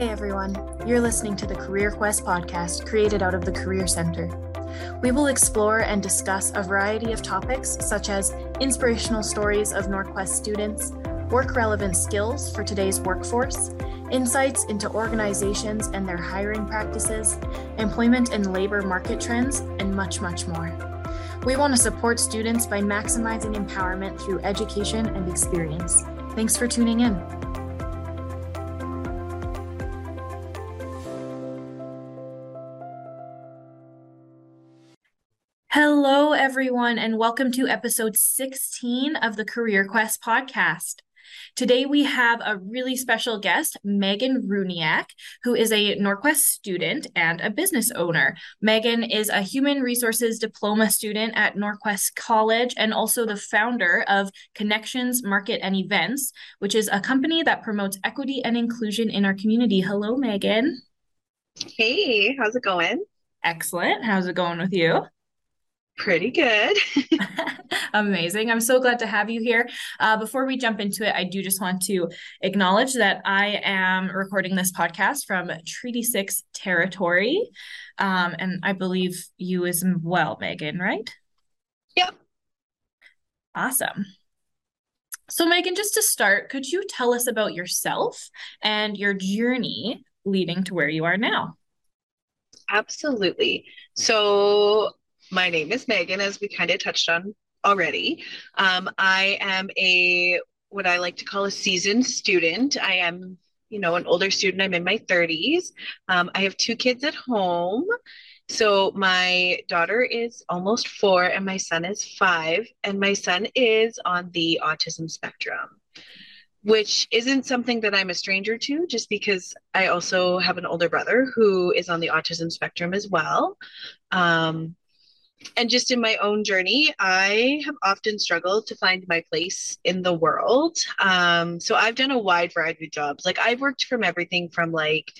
Hey everyone, you're listening to the Career Quest podcast created out of the Career Center. We will explore and discuss a variety of topics such as inspirational stories of NorQuest students, work-relevant skills for today's workforce, insights into organizations and their hiring practices, employment and labor market trends, and much, much more. We want to support students by maximizing empowerment through education and experience. Thanks for tuning in. Hello, everyone, and welcome to episode 16 of the Career Quest podcast. Today, we have a really special guest, Megan Runiak, who is a NorQuest student and a business owner. Megan is a human resources diploma student at NorQuest College and also the founder of Connections Market and Events, which is a company that promotes equity and inclusion in our community. Hello, Megan. Hey, how's it going? Excellent. How's it going with you? Pretty good. Amazing. I'm so glad to have you here. Before we jump into it, I do just want to acknowledge that I am recording this podcast from Treaty 6 Territory. And I believe you as well, Megan, right? Yep. Awesome. So Megan, just to start, could you tell us about yourself and your journey leading to where you are now? Absolutely. So my name is Megan, as we kind of touched on already. I am what I like to call a seasoned student. I am, an older student. I'm in my 30s. I have two kids at home. So my daughter is almost 4 and my son is 5. And my son is on the autism spectrum, which isn't something that I'm a stranger to, just because I also have an older brother who is on the autism spectrum as well. And just in my own journey, I have often struggled to find my place in the world. So I've done a wide variety of jobs. Like I've worked from everything from like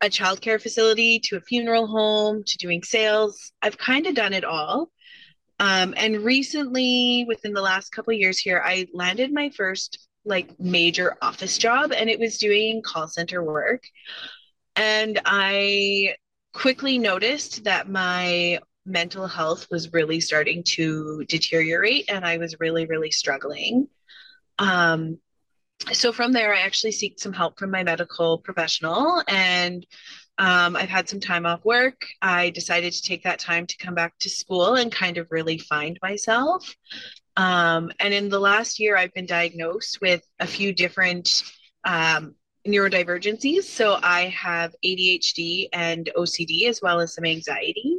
a childcare facility to a funeral home to doing sales. I've kind of done it all. And recently, within the last couple of years here, I landed my first like major office job, and it was doing call center work. And I quickly noticed that my mental health was really starting to deteriorate, and I was really, really struggling. So from there, I actually seeked some help from my medical professional, and I've had some time off work. I decided to take that time to come back to school and kind of really find myself. And in the last year, I've been diagnosed with a few different neurodivergencies. So I have ADHD and OCD, as well as some anxiety.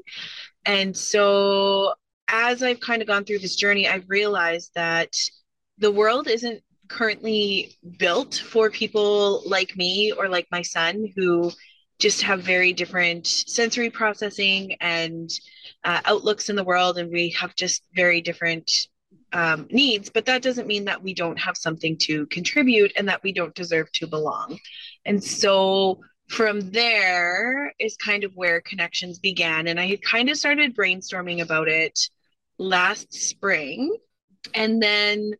And so as I've kind of gone through this journey, I've realized that the world isn't currently built for people like me or like my son, who just have very different sensory processing and outlooks in the world. And we have just very different needs, but that doesn't mean that we don't have something to contribute and that we don't deserve to belong. And so from there is kind of where Connections began. And I had kind of started brainstorming about it last spring. And then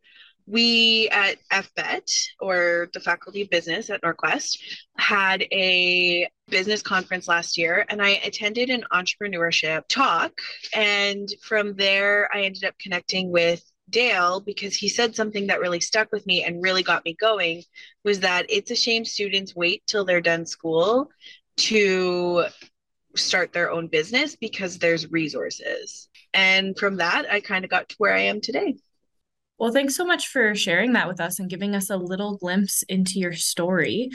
we at FBET, or the Faculty of Business at NorQuest, had a business conference last year, and I attended an entrepreneurship talk. And from there, I ended up connecting with Dale, because he said something that really stuck with me and really got me going, was that it's a shame students wait till they're done school to start their own business, because there's resources. And from that, I kind of got to where I am today. Well, thanks so much for sharing that with us and giving us a little glimpse into your story.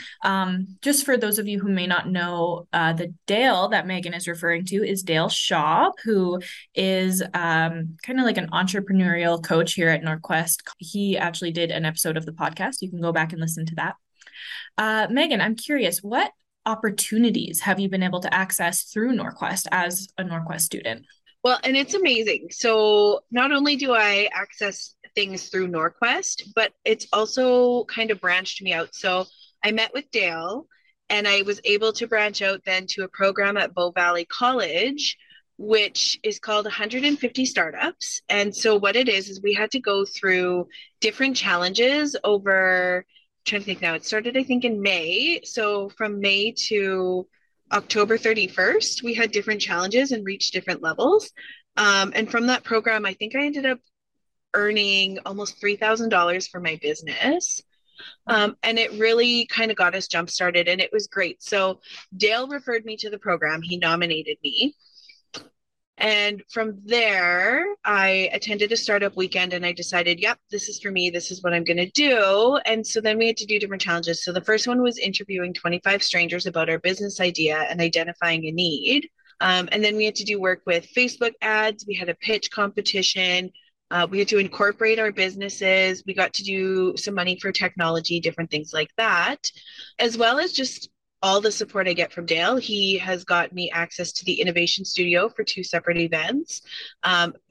Just for those of you who may not know, the Dale that Megan is referring to is Dale Shaw, who is kind of like an entrepreneurial coach here at NorQuest. He actually did an episode of the podcast. You can go back and listen to that. Megan, I'm curious, what opportunities have you been able to access through NorQuest as a NorQuest student? Well, and it's amazing. So not only do I access things through NorQuest, but it's also kind of branched me out. So I met with Dale, and I was able to branch out then to a program at Bow Valley College, which is called 150 Startups. And so what it is we had to go through different challenges over trying to think now, it started, I think, in May. So from May to October 31st, we had different challenges and reached different levels. And from that program, I think I ended up earning almost $3,000 for my business. And it really kind of got us jump started, and it was great. So Dale referred me to the program. He nominated me. And from there, I attended a startup weekend and I decided, yep, this is for me. This is what I'm going to do. And so then we had to do different challenges. So the first one was interviewing 25 strangers about our business idea and identifying a need. And then we had to do work with Facebook ads. We had a pitch competition. We had to incorporate our businesses. We got to do some money for technology, different things like that, as well as just all the support I get from Dale. He has got me access to the Innovation Studio for 2 separate events.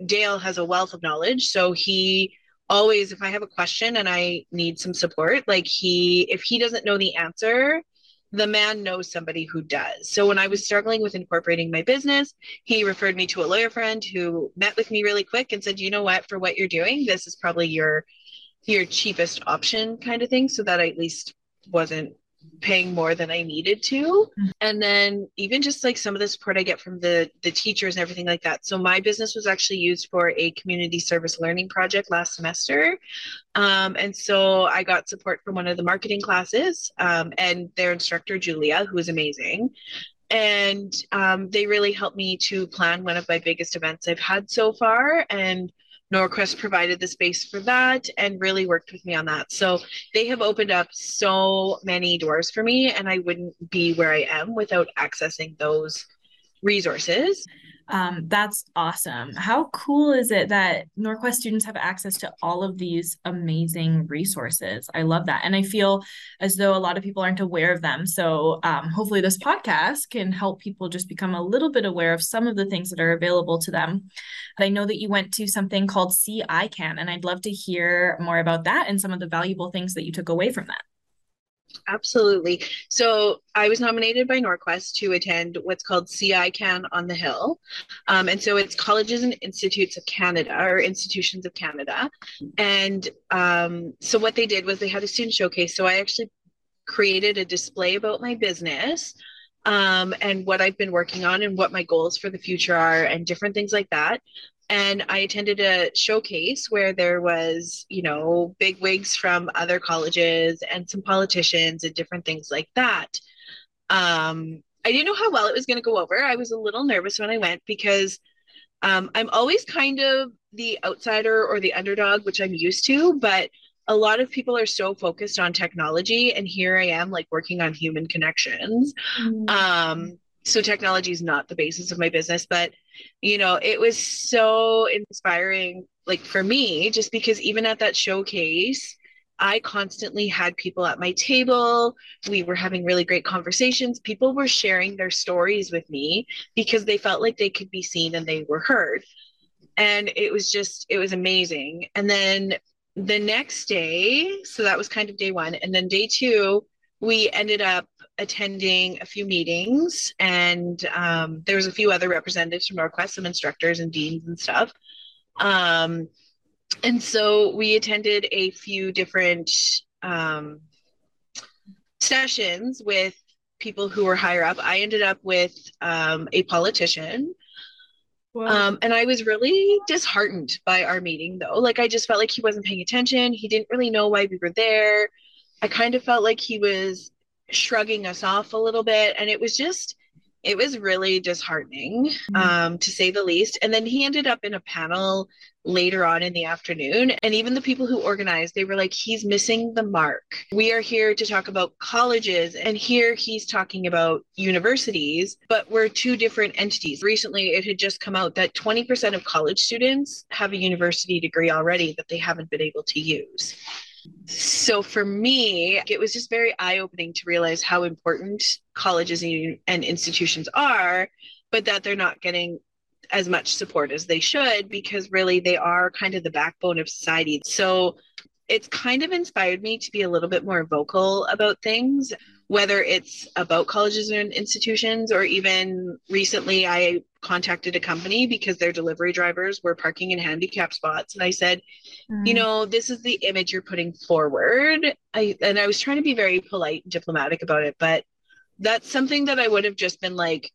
Dale has a wealth of knowledge. So he always, if I have a question and I need some support, like if he doesn't know the answer, the man knows somebody who does. So when I was struggling with incorporating my business, he referred me to a lawyer friend who met with me really quick and said, you know what, for what you're doing, this is probably your cheapest option kind of thing, so that I at least wasn't paying more than I needed to. And then even just like some of the support I get from the teachers and everything like that. So my business was actually used for a community service learning project last semester. And so I got support from one of the marketing classes and their instructor, Julia, who was amazing. And they really helped me to plan one of my biggest events I've had so far. And NorQuest provided the space for that and really worked with me on that. So they have opened up so many doors for me, and I wouldn't be where I am without accessing those resources. That's awesome. How cool is it that NorQuest students have access to all of these amazing resources? I love that. And I feel as though a lot of people aren't aware of them. So hopefully this podcast can help people just become a little bit aware of some of the things that are available to them. I know that you went to something called CICAN, and I'd love to hear more about that and some of the valuable things that you took away from that. Absolutely. So I was nominated by NorQuest to attend what's called CICAN on the Hill. And so it's Colleges and Institutes of Canada, or Institutions of Canada. And so what they did was they had a student showcase. So I actually created a display about my business and what I've been working on and what my goals for the future are and different things like that. And I attended a showcase where there was, you know, big wigs from other colleges and some politicians and different things like that. I didn't know how well it was going to go over. I was a little nervous when I went because I'm always kind of the outsider or the underdog, which I'm used to, but a lot of people are so focused on technology, and here I am like working on human connections. Mm-hmm. So technology is not the basis of my business, but you know, it was so inspiring, like for me, just because even at that showcase, I constantly had people at my table. We were having really great conversations. People were sharing their stories with me because they felt like they could be seen and they were heard. And it was amazing. And then the next day, so that was kind of day one. And then day two, we ended up attending a few meetings, and there was a few other representatives from NorQuest, some instructors and deans and stuff. And so we attended a few different sessions with people who were higher up. I ended up with a politician. Wow. And I was really disheartened by our meeting, though. Like, I just felt like he wasn't paying attention. He didn't really know why we were there. I kind of felt like he was shrugging us off a little bit, and it was really disheartening, to say the least. And then he ended up in a panel later on in the afternoon, and even the people who organized, they were like, he's missing the mark. We are here to talk about colleges, and here he's talking about universities, but we're two different entities. Recently, it had just come out that 20% of college students have a university degree already that they haven't been able to use. So for me, it was just very eye-opening to realize how important colleges and institutions are, but that they're not getting as much support as they should, because really they are kind of the backbone of society. So it's kind of inspired me to be a little bit more vocal about things, whether it's about colleges and institutions, or even recently I contacted a company because their delivery drivers were parking in handicapped spots. And I said, you know, this is the image you're putting forward. And I was trying to be very polite and diplomatic about it, but that's something that I would have just been like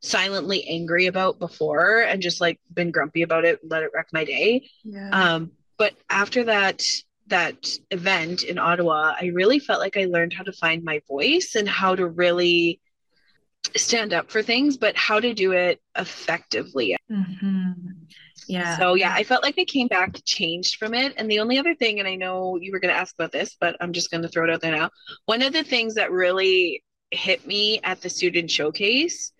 silently angry about before and just like been grumpy about it and let it wreck my day. Yeah. But after that event in Ottawa, I really felt like I learned how to find my voice and how to really stand up for things, but how to do it effectively. Mm-hmm. Yeah. So yeah, I felt like I came back changed from it. And the only other thing, and I know you were going to ask about this, but I'm just going to throw it out there now. One of the things that really hit me at the student showcase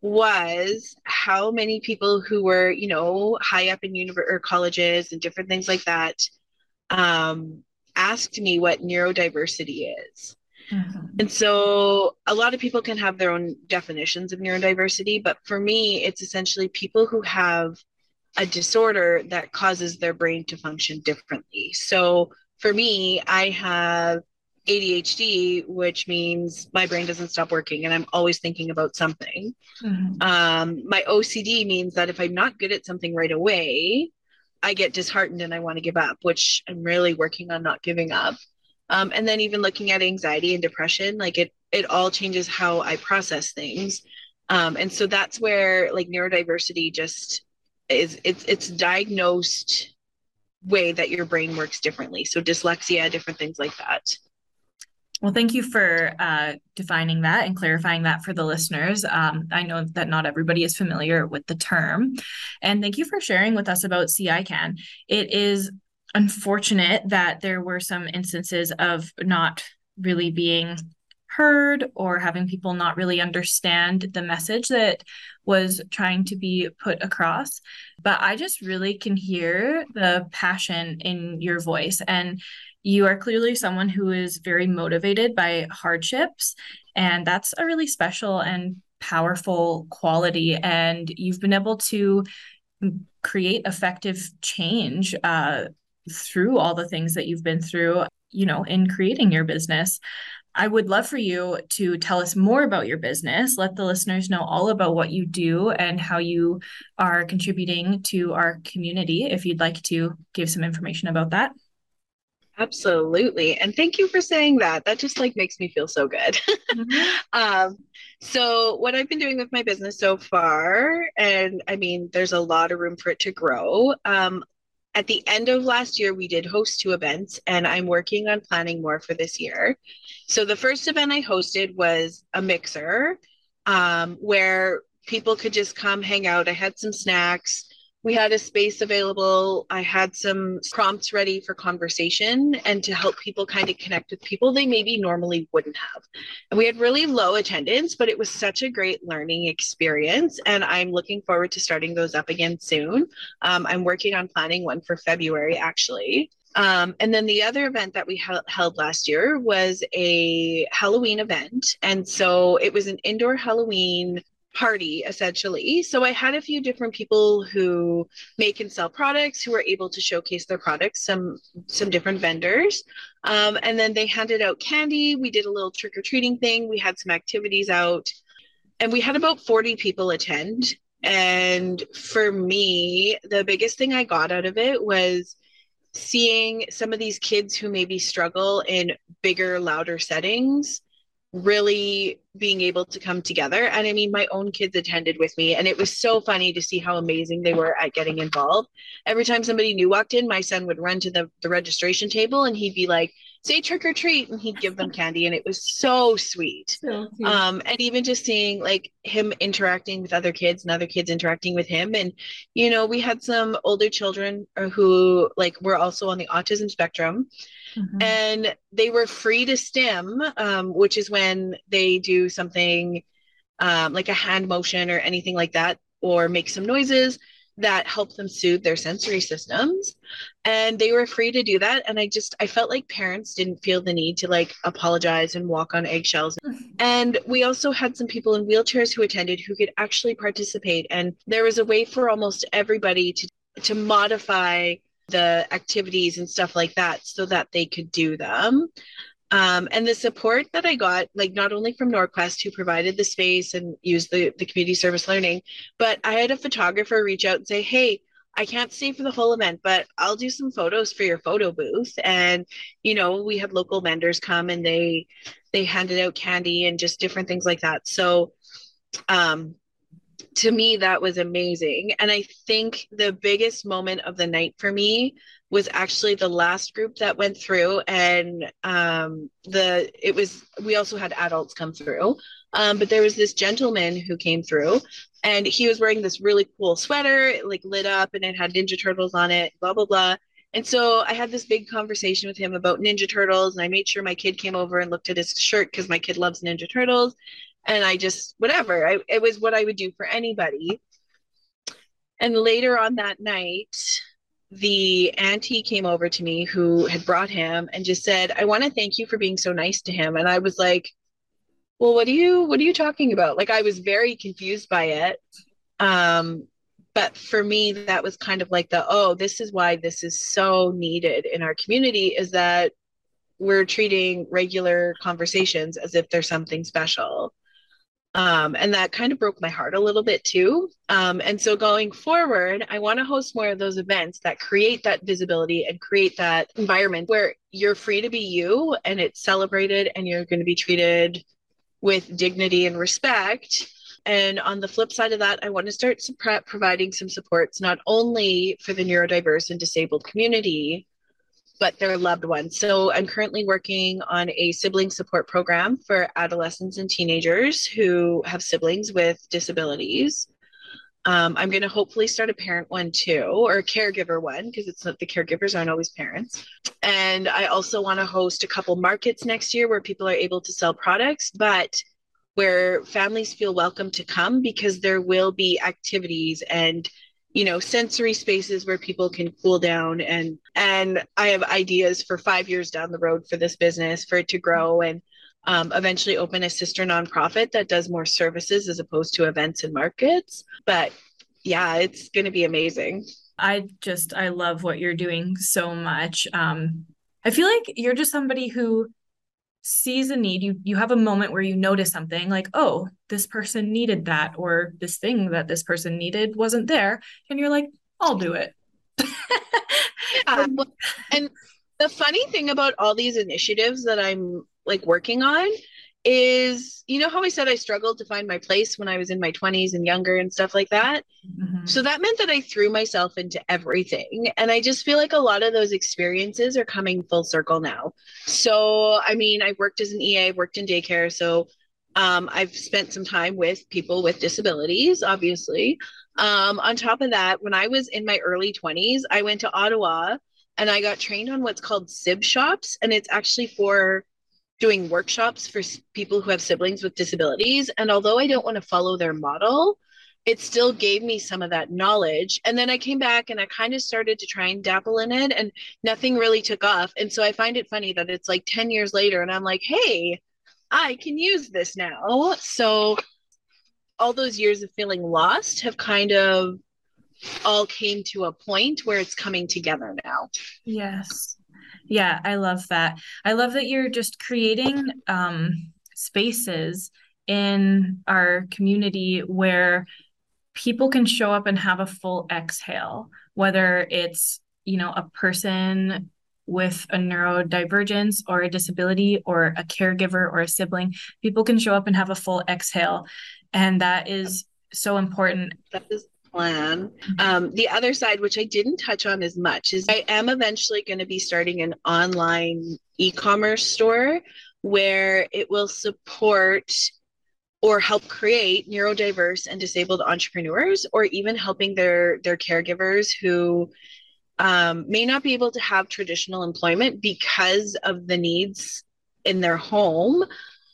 was how many people who were, you know, high up in or colleges and different things like that asked me what neurodiversity is. Mm-hmm. And so a lot of people can have their own definitions of neurodiversity, but for me, it's essentially people who have a disorder that causes their brain to function differently. So for me, I have ADHD, which means my brain doesn't stop working and I'm always thinking about something. Mm-hmm. My OCD means that if I'm not good at something right away, I get disheartened and I want to give up, which I'm really working on not giving up. And then even looking at anxiety and depression, like it all changes how I process things. And so that's where like neurodiversity just is, it's diagnosed way that your brain works differently. So dyslexia, different things like that. Well, thank you for defining that and clarifying that for the listeners. I know that not everybody is familiar with the term. And thank you for sharing with us about CICAN. It is unfortunate that there were some instances of not really being heard or having people not really understand the message that was trying to be put across. But I just really can hear the passion in your voice. And you are clearly someone who is very motivated by hardships, and that's a really special and powerful quality. And you've been able to create effective change through all the things that you've been through, you know, in creating your business. I would love for you to tell us more about your business. Let the listeners know all about what you do and how you are contributing to our community, if you'd like to give some information about that. Absolutely. And thank you for saying that. That just like makes me feel so good. So what I've been doing with my business so far, and I mean, there's a lot of room for it to grow. At the end of last year, we did host 2 events, and I'm working on planning more for this year. So the first event I hosted was a mixer where people could just come hang out. I had some snacks. We had a space available. I had some prompts ready for conversation and to help people kind of connect with people they maybe normally wouldn't have. And we had really low attendance, but it was such a great learning experience. And I'm looking forward to starting those up again soon. I'm working on planning one for February, actually. And then the other event that we held last year was a Halloween event. And so it was an indoor Halloween party, essentially. So I had a few different people who make and sell products who were able to showcase their products, some different vendors. And then they handed out candy. We did a little trick-or-treating thing. We had some activities out, and we had about 40 people attend. And for me, the biggest thing I got out of it was seeing some of these kids who maybe struggle in bigger, louder settings really being able to come together. And I mean, my own kids attended with me, and it was so funny to see how amazing they were at getting involved. Every time somebody new walked in, my son would run to the registration table and he'd be like, say trick or treat, and he'd give them candy. And it was so sweet. So cute. And even just seeing like him interacting with other kids and other kids interacting with him. And, you know, we had some older children who like were also on the autism spectrum. Mm-hmm. And they were free to STEM, which is when they do something like a hand motion or anything like that, or make some noises that help them soothe their sensory systems. And they were free to do that. And I felt like parents didn't feel the need to like apologize and walk on eggshells. And we also had some people in wheelchairs who attended who could actually participate. And there was a way for almost everybody to modify the activities and stuff like that so that they could do them. And the support that I got, like not only from NorQuest, who provided the space and used the community service learning, but I had a photographer reach out and say, hey, I can't stay for the whole event, but I'll do some photos for your photo booth. And, you know, we had local vendors come and they handed out candy and just different things like that. So to me, that was amazing. And I think the biggest moment of the night for me was actually the last group that went through. And we also had adults come through, but there was this gentleman who came through and he was wearing this really cool sweater. It like lit up and it had Ninja Turtles on it, blah, blah, blah. And so I had this big conversation with him about Ninja Turtles. And I made sure my kid came over and looked at his shirt because my kid loves Ninja Turtles. And I just, whatever, it was what I would do for anybody. And later on that night, the auntie came over to me who had brought him and just said, I want to thank you for being so nice to him. And I was like, well, what are you talking about? Like, I was very confused by it. But for me, that was kind of like this is why this is so needed in our community, is that we're treating regular conversations as if they're something special. And that kind of broke my heart a little bit too. And so going forward, I want to host more of those events that create that visibility and create that environment where you're free to be you and it's celebrated and you're going to be treated with dignity and respect. And on the flip side of that, I want to start providing some supports, not only for the neurodiverse and disabled community, but their loved ones. So I'm currently working on a sibling support program for adolescents and teenagers who have siblings with disabilities. I'm going to hopefully start a parent one too, or a caregiver one, because it's not, the caregivers aren't always parents. And I also want to host a couple markets next year where people are able to sell products, but where families feel welcome to come, because there will be activities and, you know, sensory spaces where people can cool down. And I have ideas for 5 years down the road for this business, for it to grow and eventually open a sister nonprofit that does more services as opposed to events and markets. But yeah, it's going to be amazing. I love what you're doing so much. I feel like you're just somebody who sees a need. You have a moment where you notice something like, oh, this person needed that, or this thing that this person needed wasn't there. And you're like, I'll do it. And the funny thing about all these initiatives that I'm like working on is, you know how I said I struggled to find my place when I was in my 20s and younger and stuff like that. Mm-hmm. So that meant that I threw myself into everything. And I just feel like a lot of those experiences are coming full circle now. So, I mean, I worked as an EA, worked in daycare. So I've spent some time with people with disabilities, obviously. On top of that, when I was in my early 20s, I went to Ottawa and I got trained on what's called SIB shops. And it's actually for doing workshops for people who have siblings with disabilities. And although I don't want to follow their model, it still gave me some of that knowledge. And then I came back and I kind of started to try and dabble in it, and nothing really took off. And so I find it funny that it's like 10 years later and I'm like, hey, I can use this now. So all those years of feeling lost have kind of all came to a point where it's coming together now. Yes. Yeah, I love that. I love that you're just creating spaces in our community where people can show up and have a full exhale, whether it's, you know, a person with a neurodivergence or a disability or a caregiver or a sibling. People can show up and have a full exhale. And that is so important. That is plan. The other side, which I didn't touch on as much, is I am eventually going to be starting an online e-commerce store where it will support or help create neurodiverse and disabled entrepreneurs, or even helping their caregivers who may not be able to have traditional employment because of the needs in their home,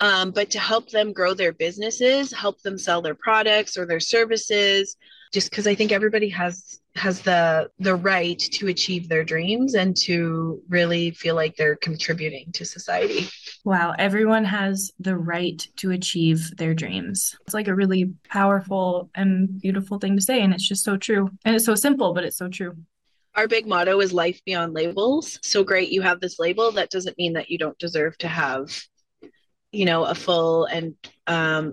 but to help them grow their businesses, help them sell their products or their services, just because I think everybody has the right to achieve their dreams and to really feel like they're contributing to society. Wow. Everyone has the right to achieve their dreams. It's like a really powerful and beautiful thing to say. And it's just so true. And it's so simple, but it's so true. Our big motto is life beyond labels. So great, you have this label. That doesn't mean that you don't deserve to have, you know, a full and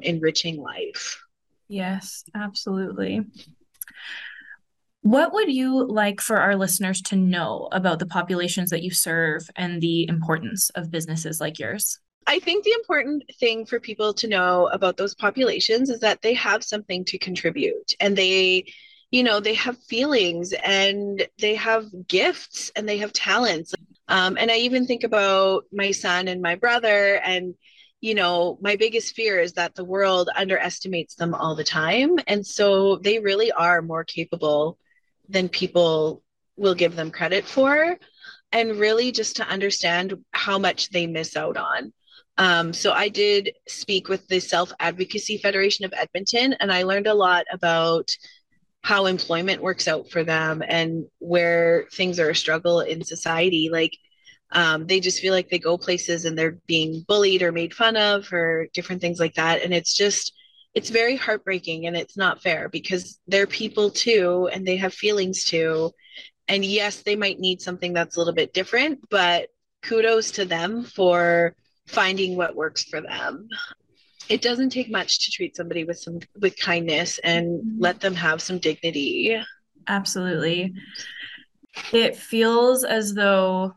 enriching life. Yes, absolutely. What would you like for our listeners to know about the populations that you serve and the importance of businesses like yours? I think the important thing for people to know about those populations is that they have something to contribute, and they have feelings, and they have gifts, and they have talents. And I even think about my son and my brother, and, you know, my biggest fear is that the world underestimates them all the time. And so they really are more capable than people will give them credit for, and really just to understand how much they miss out on. So I did speak with the Self Advocacy Federation of Edmonton, and I learned a lot about how employment works out for them and where things are a struggle in society. Like, they just feel like they go places and they're being bullied or made fun of or different things like that. And it's very heartbreaking, and it's not fair, because they're people too, and they have feelings too. And yes, they might need something that's a little bit different, but kudos to them for finding what works for them. It doesn't take much to treat somebody with kindness and let them have some dignity. Absolutely. It feels as though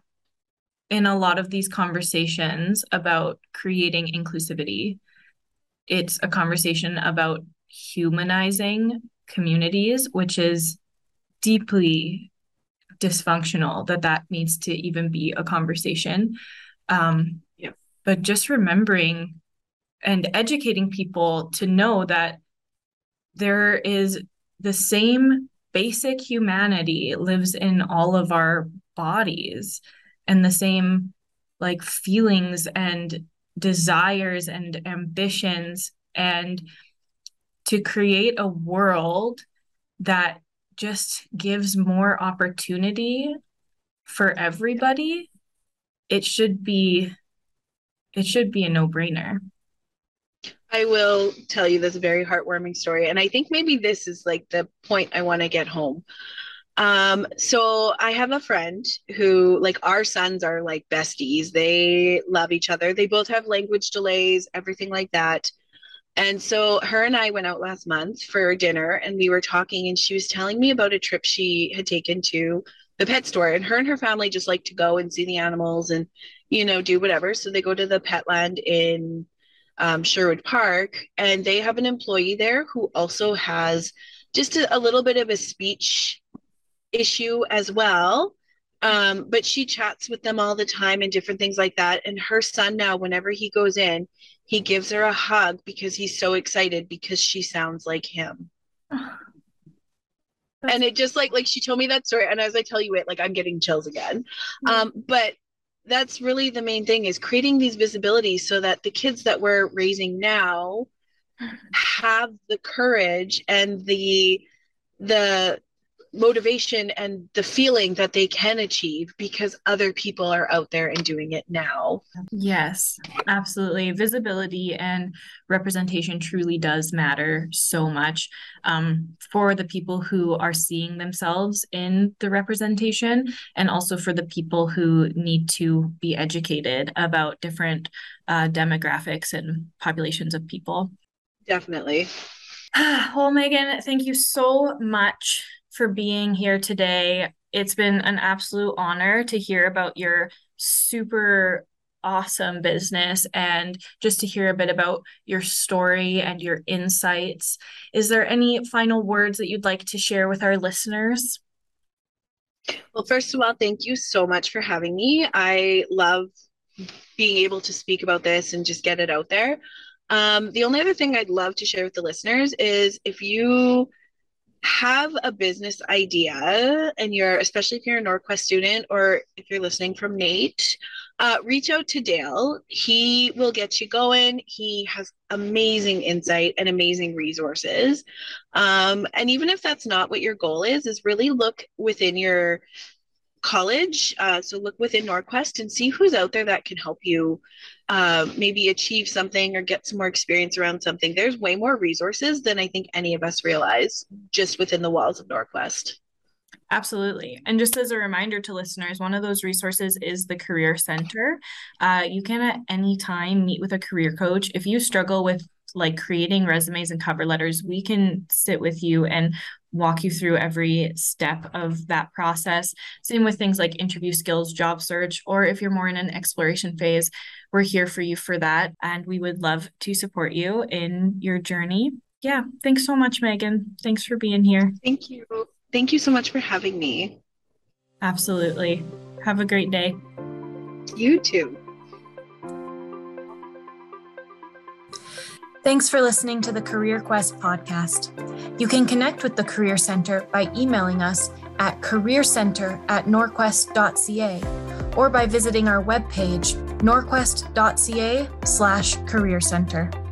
in a lot of these conversations about creating inclusivity, it's a conversation about humanizing communities, which is deeply dysfunctional that needs to even be a conversation. But just remembering and educating people to know that there is the same basic humanity lives in all of our bodies, and the same like feelings and desires and ambitions, and to create a world that just gives more opportunity for everybody. It should be a no-brainer. I will tell you this very heartwarming story, and I think maybe this is like the point I want to get home. So I have a friend who, like, our sons are like besties. They love each other. They both have language delays, everything like that. And so her and I went out last month for dinner, and we were talking, and she was telling me about a trip she had taken to the pet store, and her family just like to go and see the animals and, you know, do whatever. So they go to the Petland in Sherwood Park, and they have an employee there who also has just a little bit of a speech issue as well. But she chats with them all the time and different things like that. And her son now, whenever he goes in, he gives her a hug because he's so excited because she sounds like him. And it just like she told me that story, and as I tell you it, like, I'm getting chills again. But that's really the main thing, is creating these visibilities so that the kids that we're raising now have the courage and the motivation and the feeling that they can achieve because other people are out there and doing it now. Yes, absolutely. Visibility and representation truly does matter so much for the people who are seeing themselves in the representation, and also for the people who need to be educated about different demographics and populations of people. Definitely. Well, Megan, thank you so much for being here today. It's been an absolute honor to hear about your super awesome business and just to hear a bit about your story and your insights. Is there any final words that you'd like to share with our listeners? Well, first of all, thank you so much for having me. I love being able to speak about this and just get it out there. The only other thing I'd love to share with the listeners is, if you have a business idea, and especially if you're a NorQuest student, or if you're listening from Nate, reach out to Dale. He will get you going. He has amazing insight and amazing resources. And even if that's not what your goal is really look within your college. So look within NorQuest and see who's out there that can help you maybe achieve something or get some more experience around something. There's way more resources than I think any of us realize just within the walls of NorQuest. Absolutely. And just as a reminder to listeners, one of those resources is the Career Center. You can at any time meet with a career coach. If you struggle with like creating resumes and cover letters, we can sit with you and walk you through every step of that process. Same with things like interview skills, job search, or if you're more in an exploration phase, we're here for you for that. And we would love to support you in your journey. Yeah. Thanks so much, Megan. Thanks for being here. Thank you. Thank you so much for having me. Absolutely. Have a great day. You too. Thanks for listening to the Career Quest podcast. You can connect with the Career Center by emailing us at careercenter@norquest.ca or by visiting our webpage, norquest.ca/careercenter.